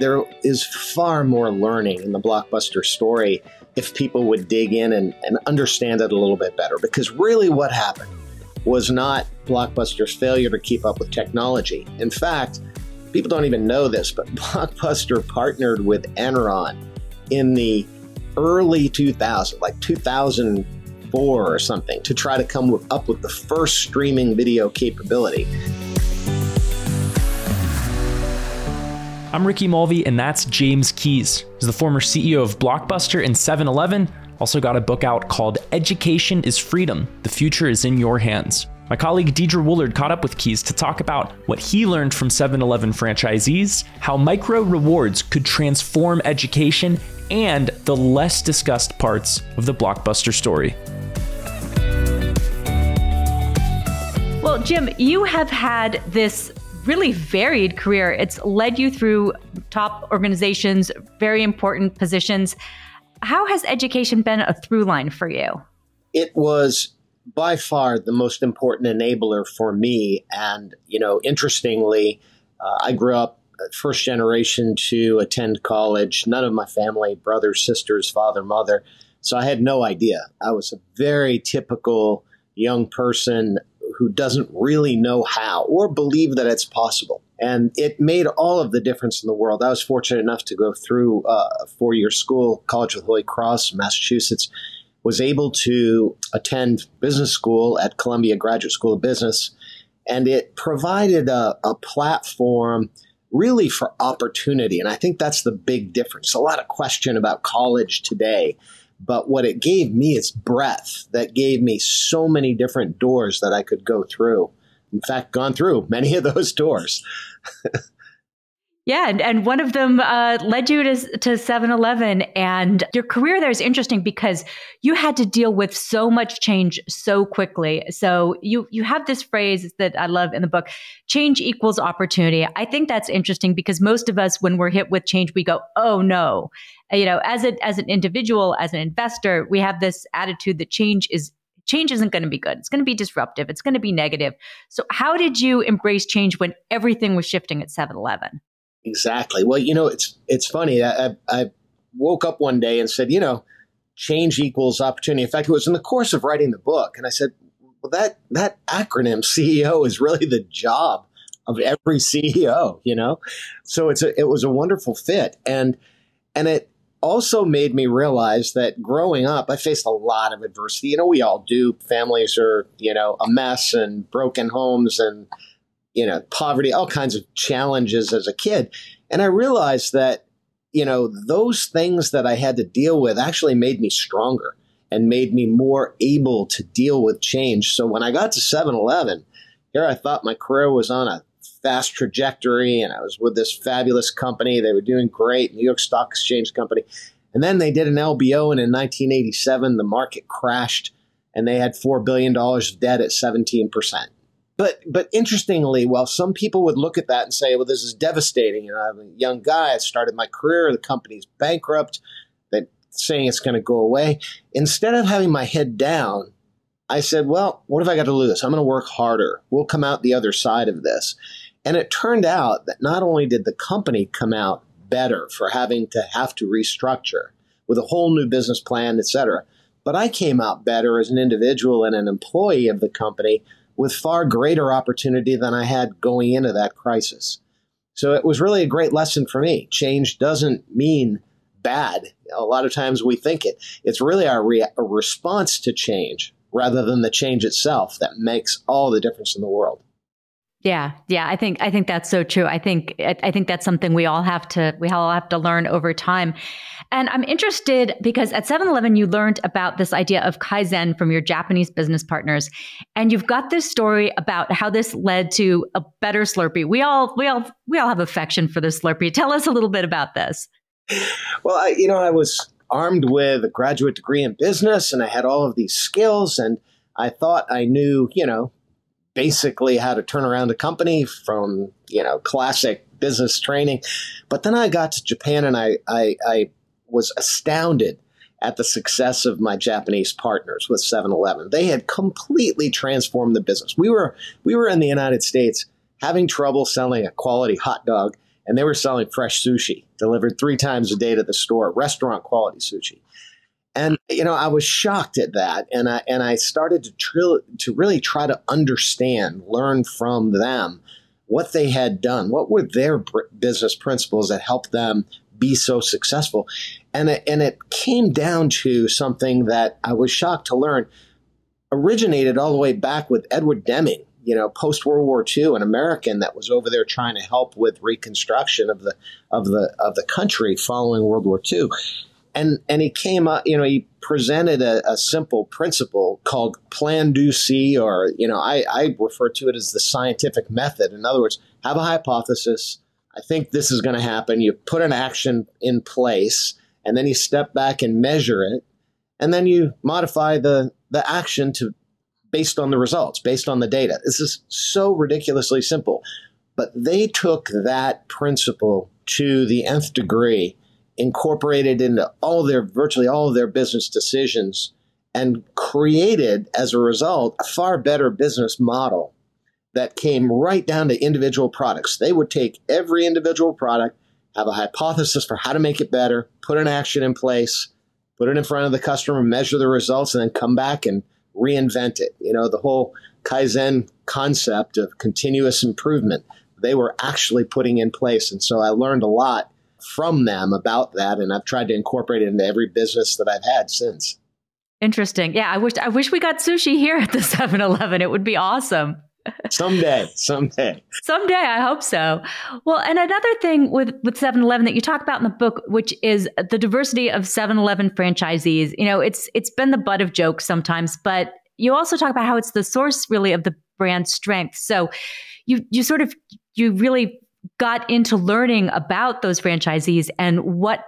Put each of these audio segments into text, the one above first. there is far more learning in the Blockbuster story if people would dig in and understand it a little bit better. Because really what happened was not Blockbuster's failure to keep up with technology. In fact, people don't even know this, but Blockbuster partnered with Enron in the early 2000s, like 2004 or something, to try to come up with the first streaming video capability. I'm Ricky Mulvey, and that's James Keyes, who's the former CEO of Blockbuster and 7-Eleven. Also got a book out called Education is Freedom: The Future Is in Your Hands. My colleague Deidre Woolard caught up with Keyes to talk about what he learned from 7-Eleven franchisees, how micro rewards could transform education, and the less discussed parts of the Blockbuster story. Well, Jim, you have had this really varied career. It's led you through top organizations, very important positions. How has education been a through line for you? It was by far the most important enabler for me. And, you know, interestingly, I grew up first generation to attend college. None of my family, brothers, sisters, father, mother. So I had no idea. I was a very typical young person who doesn't really know how or believe that it's possible. And it made all of the difference in the world. I was fortunate enough to go through a four-year school, College of Holy Cross, Massachusetts, was able to attend business school at Columbia Graduate School of Business. And it provided a platform really for opportunity. And I think that's the big difference. A lot of question about college today. But what it gave me is breadth that gave me so many different doors that I could go through. In fact, gone through many of those doors. Yeah, and one of them led you to 7-Eleven. And your career there is interesting because you had to deal with so much change so quickly. So you have this phrase that I love in the book, change equals opportunity. I think that's interesting because most of us, when we're hit with change, we go, oh no. You know, as an individual, as an investor, we have this attitude that change isn't going to be good. It's going to be disruptive. It's going to be negative. So how did you embrace change when everything was shifting at 7-Eleven? Exactly. Well, you know, it's funny. I woke up one day and said, you know, change equals opportunity. In fact, it was in the course of writing the book. And I said, well, that acronym CEO is really the job of every CEO, you know? So it was a wonderful fit. And it also made me realize that growing up, I faced a lot of adversity. You know, we all do. Families are, you know, a mess and broken homes and, you know, poverty, all kinds of challenges as a kid. And I realized that, you know, those things that I had to deal with actually made me stronger and made me more able to deal with change. So when I got to 7-Eleven, here I thought my career was on a fast trajectory, and I was with this fabulous company. They were doing great, New York Stock Exchange company. And then they did an LBO, and in 1987, the market crashed, and they had $4 billion of debt at 17%. But interestingly, while some people would look at that and say, well, this is devastating. You know, I'm a young guy. I started my career. The company's bankrupt. They're saying it's going to go away. Instead of having my head down, I said, well, what have I got to lose? I'm going to work harder. We'll come out the other side of this. And it turned out that not only did the company come out better for having to have to restructure with a whole new business plan, et cetera, but I came out better as an individual and an employee of the company with far greater opportunity than I had going into that crisis. So it was really a great lesson for me. Change doesn't mean bad. A lot of times we think it. It's really our response to change rather than the change itself that makes all the difference in the world. Yeah. I think that's so true. I think that's something we all have to learn over time. And I'm interested because at 7-Eleven, you learned about this idea of Kaizen from your Japanese business partners. And you've got this story about how this led to a better Slurpee. We all have affection for this Slurpee. Tell us a little bit about this. Well, I was armed with a graduate degree in business, and I had all of these skills, and I thought I knew, you know, basically how to turn around a company from, you know, classic business training. But then I got to Japan, and I was astounded at the success of my Japanese partners with 7-Eleven. They had completely transformed the business. We were in the United States having trouble selling a quality hot dog, and they were selling fresh sushi delivered 3 times a day to the store, restaurant quality sushi. And, you know, I was shocked at that. And I started to really try to understand, learn from them what they had done. What were their business principles that helped them be so successful? And it came down to something that I was shocked to learn originated all the way back with Edward Deming, you know, post-World War II, an American that was over there trying to help with reconstruction of the country following World War II. And he came up, you know, he presented a simple principle called plan, do, see, or, you know, I refer to it as the scientific method. In other words, have a hypothesis. I think this is going to happen. You put an action in place, and then you step back and measure it. And then you modify the action to based on the results, based on the data. This is so ridiculously simple. But they took that principle to the nth degree, incorporated into all their virtually all of their business decisions, and created, as a result, a far better business model that came right down to individual products. They would take every individual product, have a hypothesis for how to make it better, put an action in place, put it in front of the customer, measure the results, and then come back and reinvent it. You know, the whole Kaizen concept of continuous improvement, they were actually putting in place. And so I learned a lot from them about that, and I've tried to incorporate it into every business that I've had since. Interesting. Yeah, I wish we got sushi here at the 7-Eleven. It would be awesome. Someday, I hope so. Well, and another thing with 7-Eleven that you talk about in the book, which is the diversity of 7-Eleven franchisees. You know, it's been the butt of jokes sometimes, but you also talk about how it's the source really of the brand strength. So you really got into learning about those franchisees and what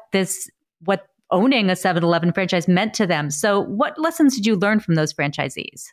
owning a 7-Eleven franchise meant to them. So what lessons did you learn from those franchisees?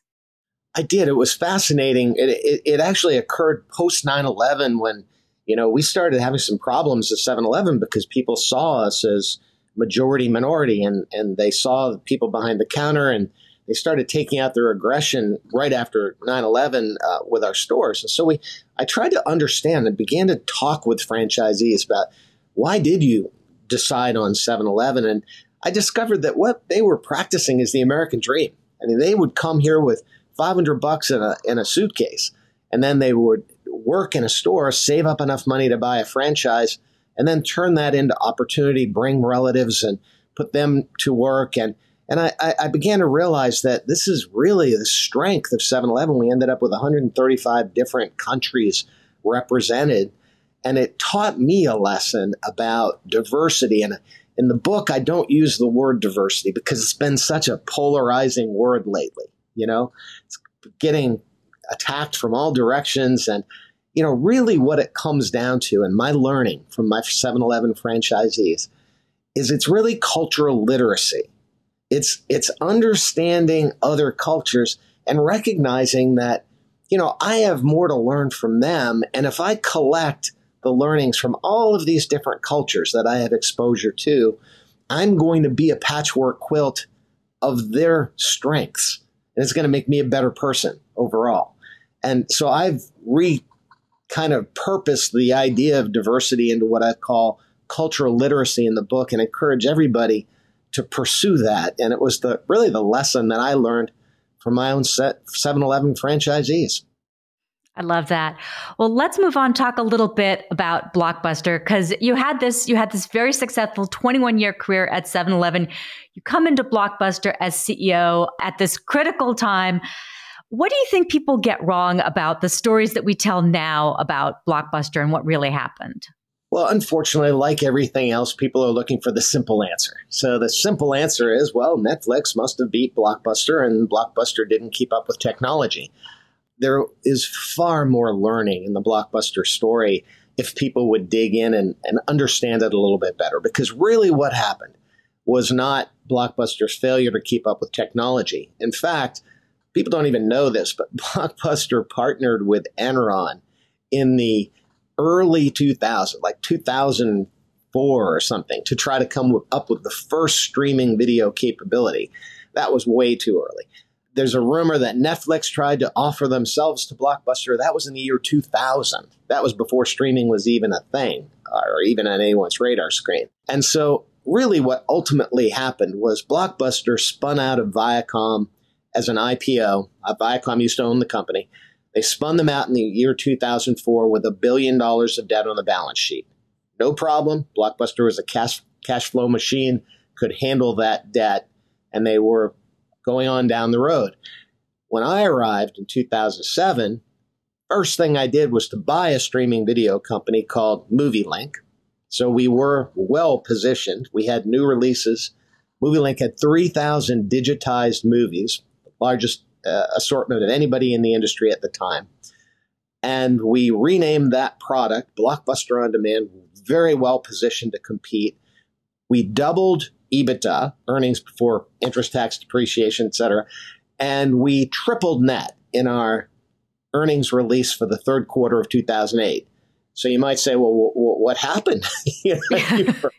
I did. It was fascinating. It actually occurred post 9/11 when, you know, we started having some problems at 7-Eleven because people saw us as majority minority and they saw the people behind the counter, and they started taking out their aggression right after 9/11 with our stores. And so I tried to understand and began to talk with franchisees about why did you decide on 7-Eleven? And I discovered that what they were practicing is the American dream. I mean, they would come here with $500 in a suitcase, and then they would work in a store, save up enough money to buy a franchise, and then turn that into opportunity, bring relatives and put them to work. And I began to realize that this is really the strength of 7-Eleven. We ended up with 135 different countries represented, and it taught me a lesson about diversity. And in the book, I don't use the word diversity because it's been such a polarizing word lately. You know, it's getting attacked from all directions. And, you know, really what it comes down to, and my learning from my 7-Eleven franchisees, is it's really cultural literacy. It's understanding other cultures and recognizing that, you know, I have more to learn from them. And if I collect the learnings from all of these different cultures that I have exposure to, I'm going to be a patchwork quilt of their strengths. And it's going to make me a better person overall. And so I've kind of purposed the idea of diversity into what I call cultural literacy in the book, and encourage everybody to pursue that. And it was really the lesson that I learned from my own 7-Eleven franchisees. I love that. Well, let's move on, talk a little bit about Blockbuster, because you had this very successful 21-year career at 7-Eleven. You come into Blockbuster as CEO at this critical time. What do you think people get wrong about the stories that we tell now about Blockbuster and what really happened? Well, unfortunately, like everything else, people are looking for the simple answer. So the simple answer is, well, Netflix must have beat Blockbuster, and Blockbuster didn't keep up with technology. There is far more learning in the Blockbuster story if people would dig in and understand it a little bit better. Because really what happened was not Blockbuster's failure to keep up with technology. In fact, people don't even know this, but Blockbuster partnered with Enron in the early 2000s, like 2004 or something, to try to come up with the first streaming video capability. That was way too early. There's a rumor that Netflix tried to offer themselves to Blockbuster. That was in the year 2000. That was before streaming was even a thing or even on anyone's radar screen. And so really what ultimately happened was Blockbuster spun out of Viacom as an IPO. Viacom used to own the company. They spun them out in the year 2004 with $1 billion of debt on the balance sheet. No problem. Blockbuster was a cash flow machine, could handle that debt, and they were going on down the road. When I arrived in 2007, first thing I did was to buy a streaming video company called MovieLink. So we were well positioned. We had new releases. MovieLink had 3,000 digitized movies, the largest assortment of anybody in the industry at the time. And we renamed that product Blockbuster On Demand, very well positioned to compete. We doubled EBITDA, earnings before interest, tax, depreciation, et cetera. And we tripled net in our earnings release for the third quarter of 2008. So you might say, well, what happened? You were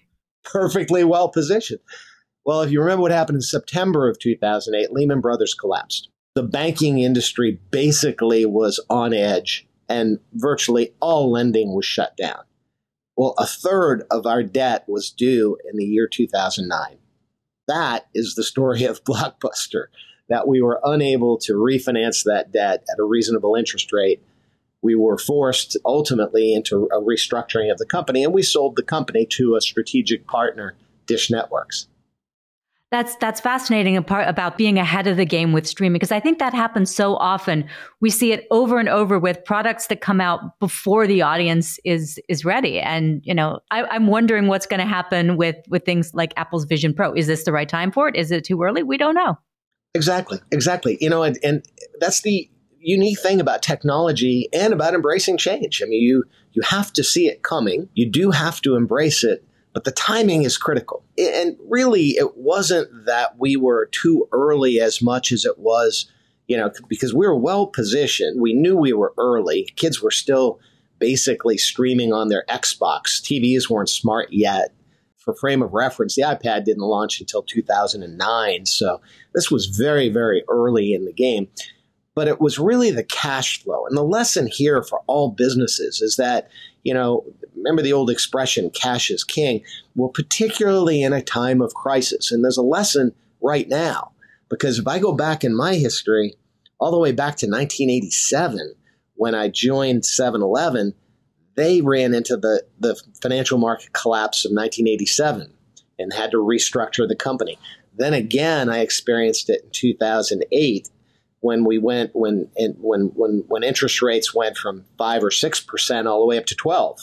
perfectly well positioned. Well, if you remember what happened in September of 2008, Lehman Brothers collapsed. The banking industry basically was on edge and virtually all lending was shut down. Well, a third of our debt was due in the year 2009. That is the story of Blockbuster, that we were unable to refinance that debt at a reasonable interest rate. We were forced ultimately into a restructuring of the company, and we sold the company to a strategic partner, Dish Networks. That's fascinating about being ahead of the game with streaming, because I think that happens so often. We see it over and over with products that come out before the audience is ready. And, you know, I'm wondering what's going to happen with things like Apple's Vision Pro. Is this the right time for it? Is it too early? We don't know. Exactly. You know, and that's the unique thing about technology and about embracing change. I mean, you have to see it coming. You do have to embrace it. But the timing is critical. And really, it wasn't that we were too early as much as it was, you know, because we were well positioned. We knew we were early. Kids were still basically streaming on their Xbox. TVs weren't smart yet. For frame of reference, the iPad didn't launch until 2009. So this was very, very early in the game. But it was really the cash flow. And the lesson here for all businesses is that, you know, remember the old expression, cash is king. Well, particularly in a time of crisis. And there's a lesson right now, because if I go back in my history, all the way back to 1987, when I joined 7-Eleven, they ran into the financial market collapse of 1987 and had to restructure the company. Then again, I experienced it in 2008. When we went, when interest rates went from 5 or 6% all the way up to 12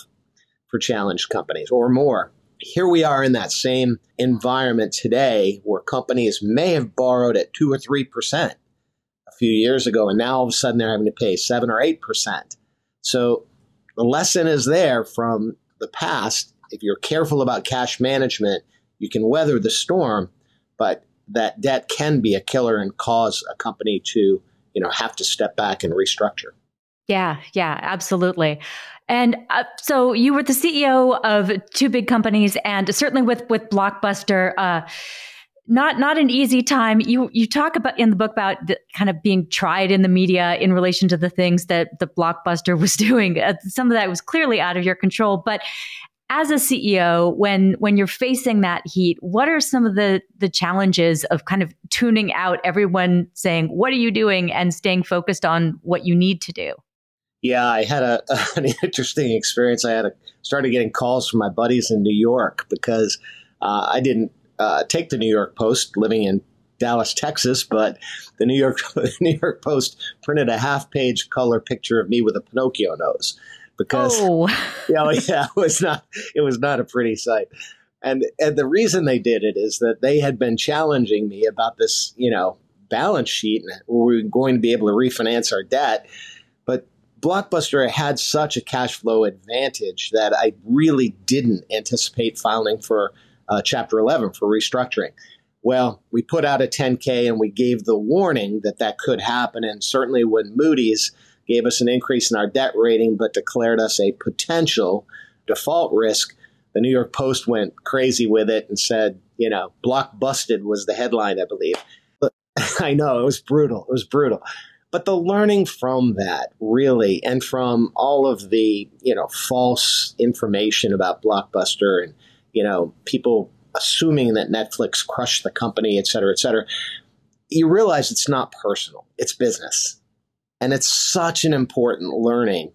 for challenged companies or more. Here we are in that same environment today, where companies may have borrowed at 2 or 3% a few years ago, and now all of a sudden they're having to pay 7 or 8%. So the lesson is there from the past. If you're careful about cash management, you can weather the storm, but that debt can be a killer and cause a company to, you know, have to step back and restructure. Yeah, absolutely. And so you were the CEO of two big companies, and certainly with Blockbuster, not an easy time. You talk about in the book about the, kind of being tried in the media in relation to the things that the Blockbuster was doing. Some of that was clearly out of your control, but as a CEO, when you're facing that heat, what are some of the challenges of kind of tuning out everyone saying, what are you doing, and staying focused on what you need to do? Yeah, I had an interesting experience. I started getting calls from my buddies in New York because I didn't take the New York Post, living in Dallas, Texas, but the New York Post printed a half-page color picture of me with a Pinocchio nose. Because it was not a pretty sight. And the reason they did it is that they had been challenging me about this, you know, balance sheet, and we were going to be able to refinance our debt. But Blockbuster had such a cash flow advantage that I really didn't anticipate filing for Chapter 11 for restructuring. Well, we put out a 10K and we gave the warning that could happen. And certainly when Moody's gave us an increase in our debt rating, but declared us a potential default risk, the New York Post went crazy with it and said, you know, Blockbusted was the headline, I believe. But I know, it was brutal. It was brutal. But the learning from that, really, and from all of the, false information about Blockbuster and, people assuming that Netflix crushed the company, et cetera, you realize it's not personal. It's business. And it's such an important learning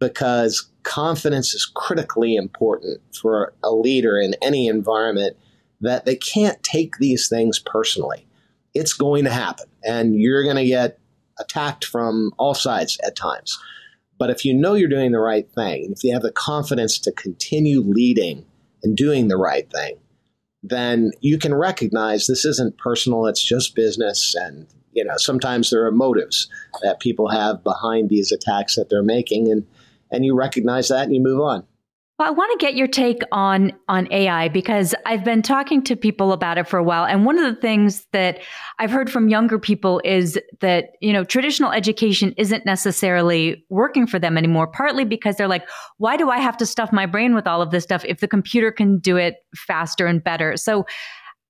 because confidence is critically important for a leader in any environment that they can't take these things personally. It's going to happen, and you're going to get attacked from all sides at times. But if you know you're doing the right thing, and if you have the confidence to continue leading and doing the right thing, then you can recognize this isn't personal, it's just business. And sometimes there are motives that people have behind these attacks that they're making, and you recognize that and you move on. Well, I want to get your take on AI because I've been talking to people about it for a while. And one of the things that I've heard from younger people is that, traditional education isn't necessarily working for them anymore, partly because they're like, why do I have to stuff my brain with all of this stuff if the computer can do it faster and better? So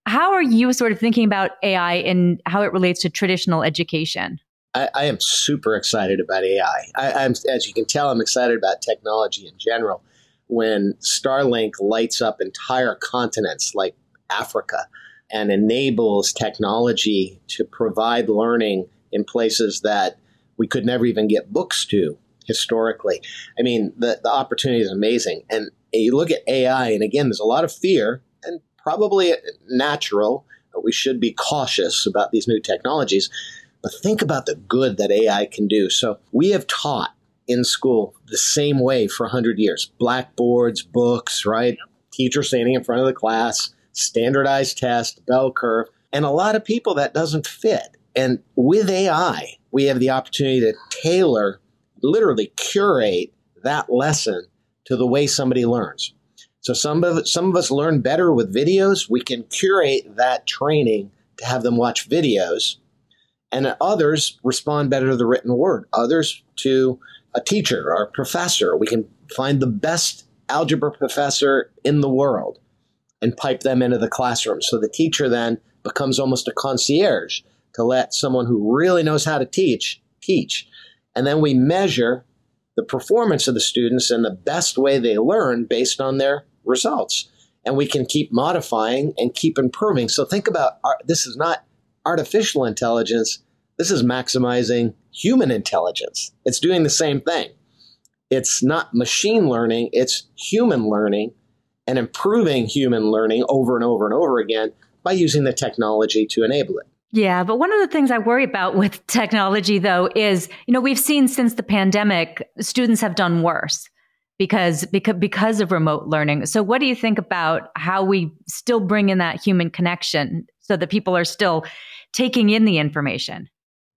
how are you sort of thinking about AI and how it relates to traditional education? I am super excited about AI. I'm, as you can tell, I'm excited about technology in general. When Starlink lights up entire continents like Africa and enables technology to provide learning in places that we could never even get books to historically. I mean, the opportunity is amazing. And you look at AI, and again, there's a lot of fear and probably natural, but we should be cautious about these new technologies. But think about the good that AI can do. So we have taught in school the same way for 100 years. Blackboards, books, right? Teacher standing in front of the class, standardized test, bell curve. And a lot of people that doesn't fit. And with AI, we have the opportunity to tailor, literally curate that lesson to the way somebody learns. So some of us learn better with videos. We can curate that training to have them watch videos. And others respond better to the written word. Others to a teacher or a professor. We can find the best algebra professor in the world and pipe them into the classroom. So the teacher then becomes almost a concierge to let someone who really knows how to teach. And then we measure the performance of the students and the best way they learn based on their results. And we can keep modifying and keep improving. So think about this is not artificial intelligence. This is maximizing human intelligence. It's doing the same thing. It's not machine learning. It's human learning and improving human learning over and over and over again by using the technology to enable it. Yeah. But one of the things I worry about with technology, though, is, we've seen since the pandemic, students have done worse because of remote learning. So what do you think about how we still bring in that human connection so that people are still taking in the information?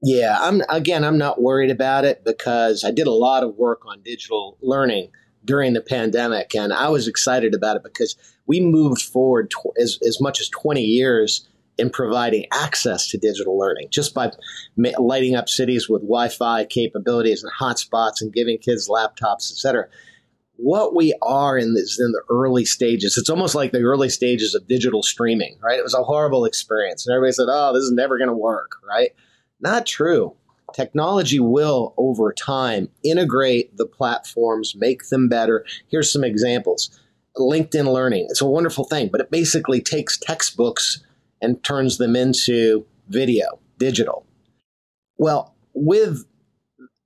Yeah, I'm not worried about it because I did a lot of work on digital learning during the pandemic, and I was excited about it because we moved forward as much as 20 years in providing access to digital learning just by lighting up cities with Wi-Fi capabilities and hotspots and giving kids laptops, et cetera. What we are in is in the early stages. It's almost like the early stages of digital streaming, right? It was a horrible experience, and everybody said, oh, this is never going to work, right? Not true. Technology will, over time, integrate the platforms, make them better. Here's some examples. LinkedIn Learning. It's a wonderful thing, but it basically takes textbooks and turns them into video, digital. Well, with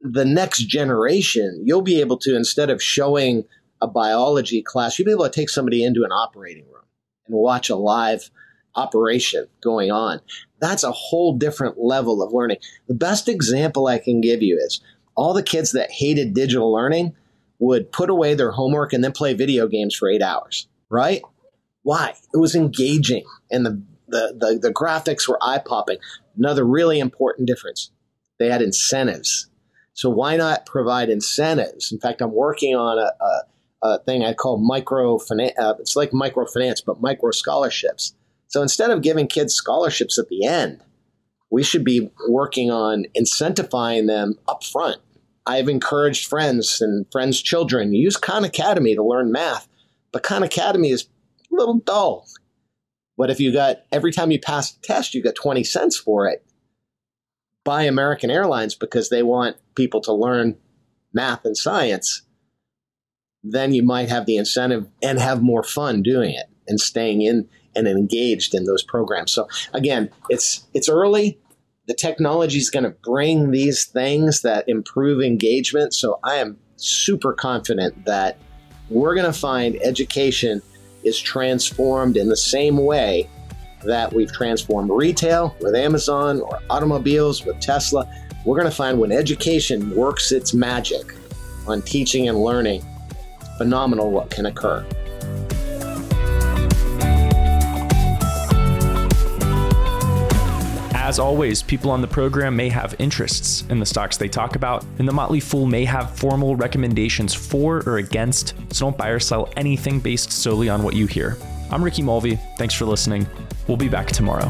the next generation, you'll be able to, instead of showing a biology class, you'll be able to take somebody into an operating room and watch a live operation going on. That's a whole different level of learning. The best example I can give you is all the kids that hated digital learning would put away their homework and then play video games for 8 hours, right? Why? It was engaging, and the graphics were eye-popping. Another really important difference, they had incentives. So why not provide incentives? In fact, I'm working on a thing I call microfinance. It's like microfinance, but micro scholarships. So instead of giving kids scholarships at the end, we should be working on incentivizing them up front. I've encouraged friends and friends' children use Khan Academy to learn math, but Khan Academy is a little dull. But if you got every time you pass a test, you got 20 cents for it. by American Airlines because they want people to learn math and science, then you might have the incentive and have more fun doing it and staying in and engaged in those programs. So again, it's early. The technology is going to bring these things that improve engagement. So I am super confident that we're going to find education is transformed in the same way that we've transformed retail with Amazon or automobiles with Tesla. We're going to find when education works its magic on teaching and learning, phenomenal what can occur. As always, people on the program may have interests in the stocks they talk about, and The Motley Fool may have formal recommendations for or against, so don't buy or sell anything based solely on what you hear. I'm Ricky Mulvey. Thanks for listening. We'll be back tomorrow.